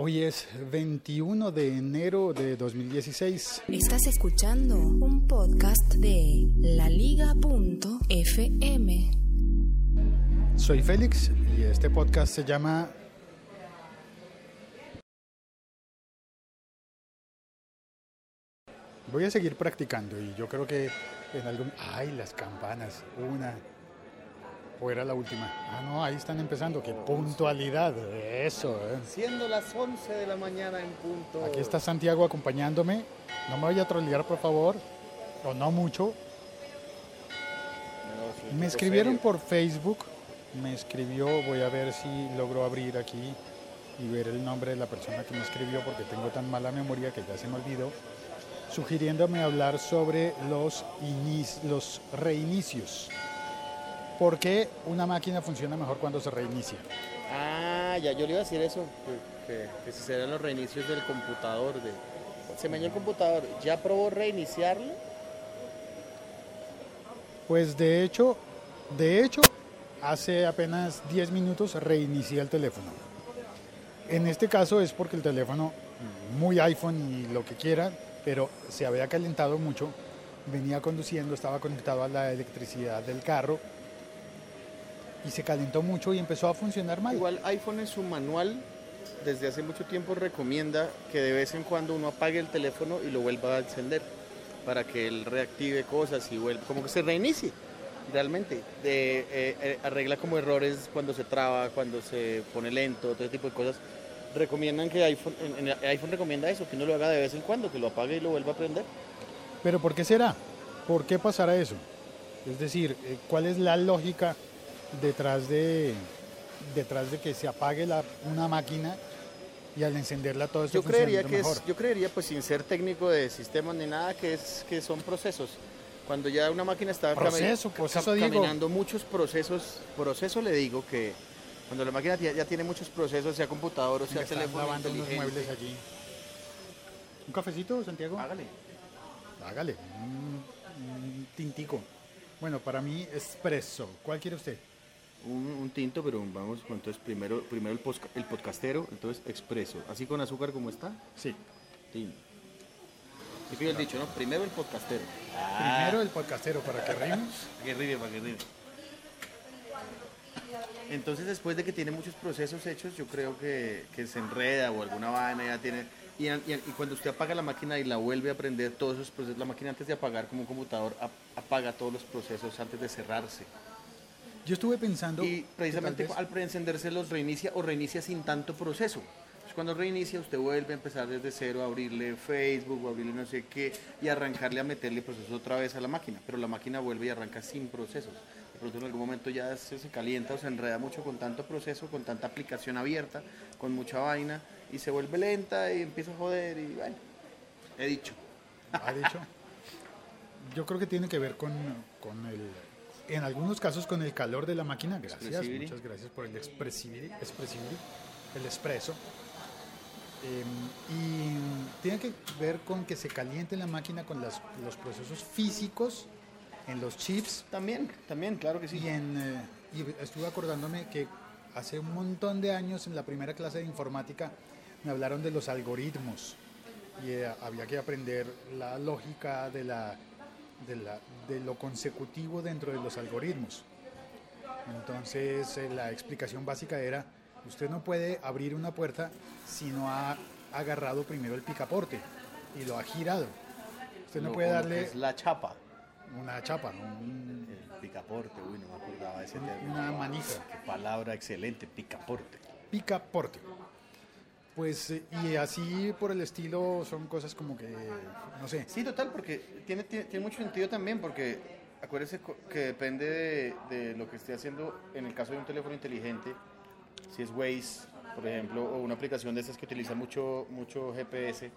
Hoy es 21 de enero de 2016. Estás escuchando un podcast de LaLiga.fm. Soy Félix y este podcast se llama... Voy a seguir practicando y yo creo que en algún... ¡Ay, las campanas! Una... ¿O era la última? Ah, no, ahí están empezando. ¡Qué puntualidad! Eso, Siendo las 11 de la mañana en punto. Aquí está Santiago acompañándome. No me vaya a trolear, por favor. O no mucho. No, sí, me escribieron serio. Por Facebook. Me escribió, voy a ver si logro abrir aquí y ver el nombre de la persona que me escribió, porque tengo tan mala memoria que ya se me olvidó, sugiriéndome hablar sobre los reinicios. ¿Por qué una máquina funciona mejor cuando se reinicia? Ah, ya yo le iba a decir eso, que si serán los reinicios del computador. Se me dañó el computador, ¿ya probó reiniciarlo? Pues de hecho, hace apenas 10 minutos reinicié el teléfono. En este caso es porque el teléfono, muy iPhone y lo que quiera, pero se había calentado mucho, venía conduciendo, estaba conectado a la electricidad del carro, y se calentó mucho y empezó a funcionar mal. Igual iPhone en su manual desde hace mucho tiempo recomienda que de vez en cuando uno apague el teléfono y lo vuelva a encender para que él reactive cosas y vuelva, como que se reinicie realmente. Arregla como errores cuando se traba, cuando se pone lento, todo ese tipo de cosas. Recomiendan que iPhone recomienda eso, que uno lo haga de vez en cuando, que lo apague y lo vuelva a prender. ¿Pero por qué será? ¿Por qué pasará eso? Es decir, ¿cuál es la lógica detrás de que se apague una máquina y al encenderla todo esto funciona mejor? Yo creería, pues sin ser técnico de sistemas ni nada, que son procesos. Cuando ya una máquina está caminando muchos procesos le digo que cuando la máquina ya tiene muchos procesos, sea computador o sea teléfono inteligente. Muebles allí. ¿Un cafecito, Santiago? Hágale. Un tintico. Bueno, para mí, espresso. ¿Cuál quiere usted? Un tinto, pero vamos, entonces primero el podcastero, entonces expreso. ¿Así con azúcar como está? Sí. Tinto. Y fui el dicho, ¿no? Primero el podcastero. Primero el podcastero, ¿para que rimos? Para que rime. Entonces, después de que tiene muchos procesos hechos, yo creo que se enreda o alguna vaina ya tiene... Y cuando usted apaga la máquina y la vuelve a prender, todos esos procesos, la máquina antes de apagar como un computador, apaga todos los procesos antes de cerrarse. Yo estuve pensando... Y precisamente al preencenderse los reinicia o reinicia sin tanto proceso. Entonces, cuando reinicia usted vuelve a empezar desde cero, a abrirle Facebook o abrirle no sé qué y arrancarle a meterle procesos otra vez a la máquina. Pero la máquina vuelve y arranca sin procesos. De pronto en algún momento ya se calienta o se enreda mucho con tanto proceso, con tanta aplicación abierta, con mucha vaina, y se vuelve lenta y empieza a joder y bueno, ¿Ha dicho? Yo creo que tiene que ver en algunos casos con el calor de la máquina. Gracias, muchas gracias por el expreso. Y tiene que ver con que se caliente la máquina con los procesos físicos en los chips. También, claro que sí. Y estuve acordándome que hace un montón de años en la primera clase de informática me hablaron de los algoritmos y había que aprender la lógica de lo consecutivo dentro de los algoritmos. Entonces la explicación básica era: usted no puede abrir una puerta si no ha agarrado primero el picaporte y lo ha girado. Usted no puede darle... Es la chapa. Una chapa, el picaporte, uy, no me acordaba de ese término. Una manija. Qué palabra excelente, picaporte. Picaporte. Pues, y así por el estilo son cosas como que, no sé. Sí, total, porque tiene mucho sentido también, porque acuérdese que depende de lo que esté haciendo. En el caso de un teléfono inteligente, si es Waze, por ejemplo, o una aplicación de esas que utiliza mucho GPS...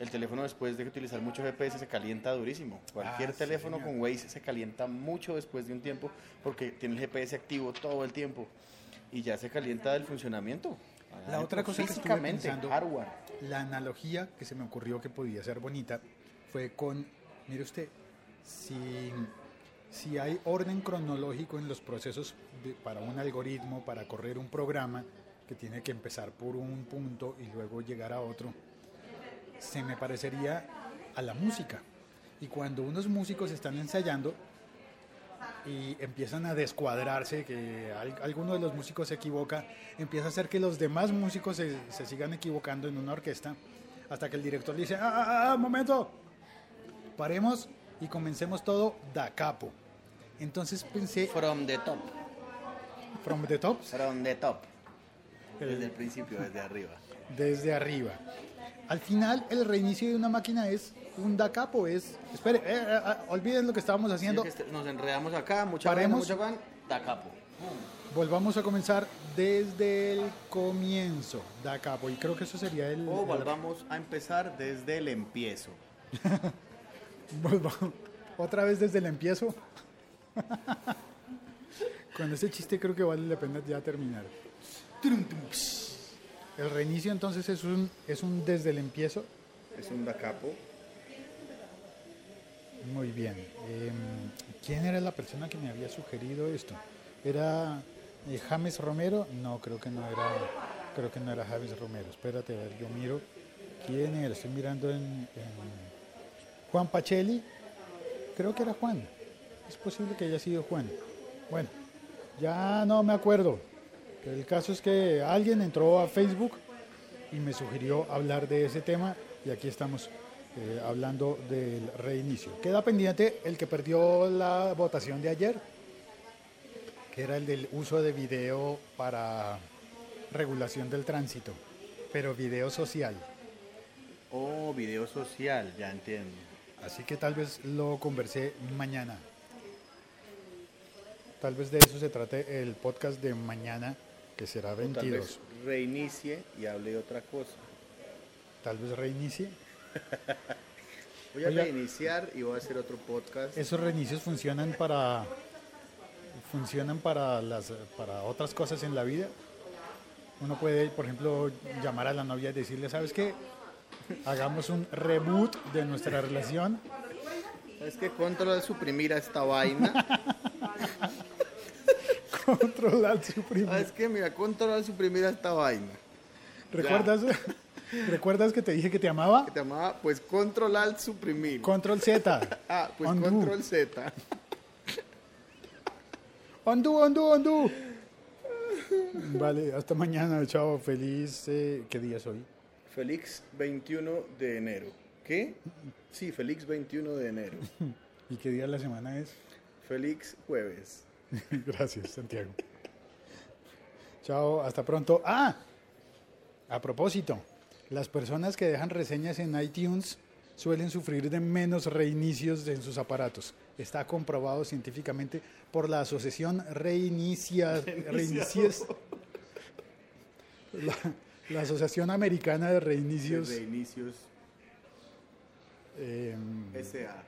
El teléfono después de utilizar mucho GPS se calienta durísimo. Cualquier teléfono señor. Con Waze se calienta mucho después de un tiempo porque tiene el GPS activo todo el tiempo y ya se calienta del funcionamiento. La otra cosa que estuve pensando, hardware. La analogía que se me ocurrió que podía ser bonita fue con, mire usted, si hay orden cronológico en los procesos para un algoritmo, para correr un programa, que tiene que empezar por un punto y luego llegar a otro, se me parecería a la música. Y cuando unos músicos están ensayando y empiezan a descuadrarse, que alguno de los músicos se equivoca, empieza a hacer que los demás músicos se sigan equivocando en una orquesta, hasta que el director dice, momento, paremos y comencemos todo da capo. Entonces pensé... From the top. From the top. From the top. Desde el principio, desde arriba. Desde arriba. Al final, el reinicio de una máquina es un da capo, es... Espere, olviden lo que estábamos haciendo. Sí, es que nos enredamos acá, mucha pan, da capo. Volvamos a comenzar desde el comienzo, da capo. Y creo que eso sería el... O volvamos a empezar desde el empiezo. ¿Otra vez desde el empiezo? Con ese chiste creo que vale la pena ya terminar. El reinicio entonces es un desde el empiezo. Es un da capo. Muy bien. ¿Quién era la persona que me había sugerido esto? ¿Era James Romero? No, creo que no era James Romero. Espérate, a ver, yo miro. ¿Quién era? Estoy mirando en Juan Pacelli. Creo que era Juan. Es posible que haya sido Juan. Bueno, ya no me acuerdo. El caso es que alguien entró a Facebook y me sugirió hablar de ese tema y aquí estamos hablando del reinicio. Queda pendiente el que perdió la votación de ayer, que era el del uso de video para regulación del tránsito, pero video social. Oh, video social, ya entiendo. Así que tal vez lo conversé mañana. Tal vez de eso se trate el podcast de mañana, que será 22. Tal vez reinicie y hable de otra cosa. Tal vez reinicie. Voy a reiniciar y voy a hacer otro podcast. Esos reinicios funcionan para otras cosas en la vida. Uno puede, por ejemplo, llamar a la novia y decirle, ¿sabes qué? Hagamos un reboot de nuestra relación. ¿Sabes qué? Control suprimir a esta vaina. Controlar, suprimir. ¿Sabes qué? Mira, controlar, suprimir a esta vaina. ¿Recuerdas que te dije que te amaba? Que te amaba, pues controlar, suprimir. Control Z. Ah, pues undo. Control Z. Undo. Vale, hasta mañana, chao. Feliz, ¿qué día es hoy? Feliz 21 de enero. ¿Qué? Sí, feliz 21 de enero. ¿Y qué día de la semana es? Feliz jueves. Gracias, Santiago. Chao, hasta pronto. ¡Ah! A propósito, las personas que dejan reseñas en iTunes suelen sufrir de menos reinicios en sus aparatos. Está comprobado científicamente por la asociación Reinicias. La Asociación Americana de Reinicios. De Reinicios. S.A.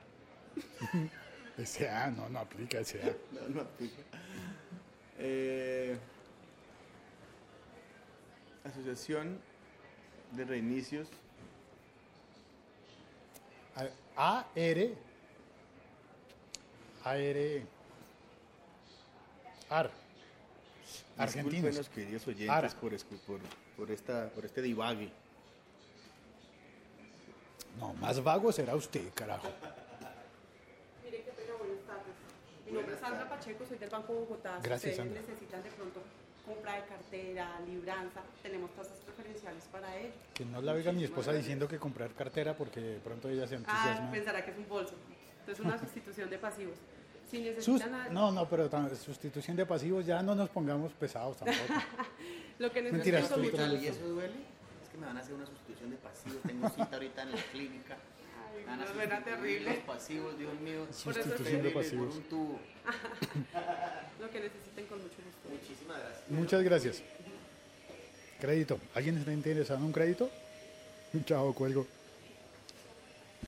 S.A. No aplica S.A. No aplica. Asociación de Reinicios. Argentinos. Disculpen, queridos oyentes, por este divague. No, más vago será usted, carajo. Mire, qué pena, buenas tardes. Mi nombre es Sandra Pacheco, soy del Banco Bogotá. Gracias, Sandra. Ustedes necesitan de pronto compra de cartera, libranza, tenemos tasas preferenciales para ello. Que no la oiga mi esposa diciendo que comprar cartera porque de pronto ella se entusiasma. Ah, pensará que es un bolso. Entonces una sustitución de pasivos. Si necesitan... pero sustitución de pasivos, ya no nos pongamos pesados tampoco. Lo que mentiras, ¿y eso duele? Es que me van a hacer una sustitución de pasivos. Tengo cita ahorita en la clínica. Ay, no, suena terrible. Los pasivos, Dios mío. Sustitución de pasivos. Por un tubo. Lo que necesiten con mucho gusto. Muchísimas gracias. Muchas gracias. Crédito. ¿Alguien está interesado en un crédito? Chao, cuelgo.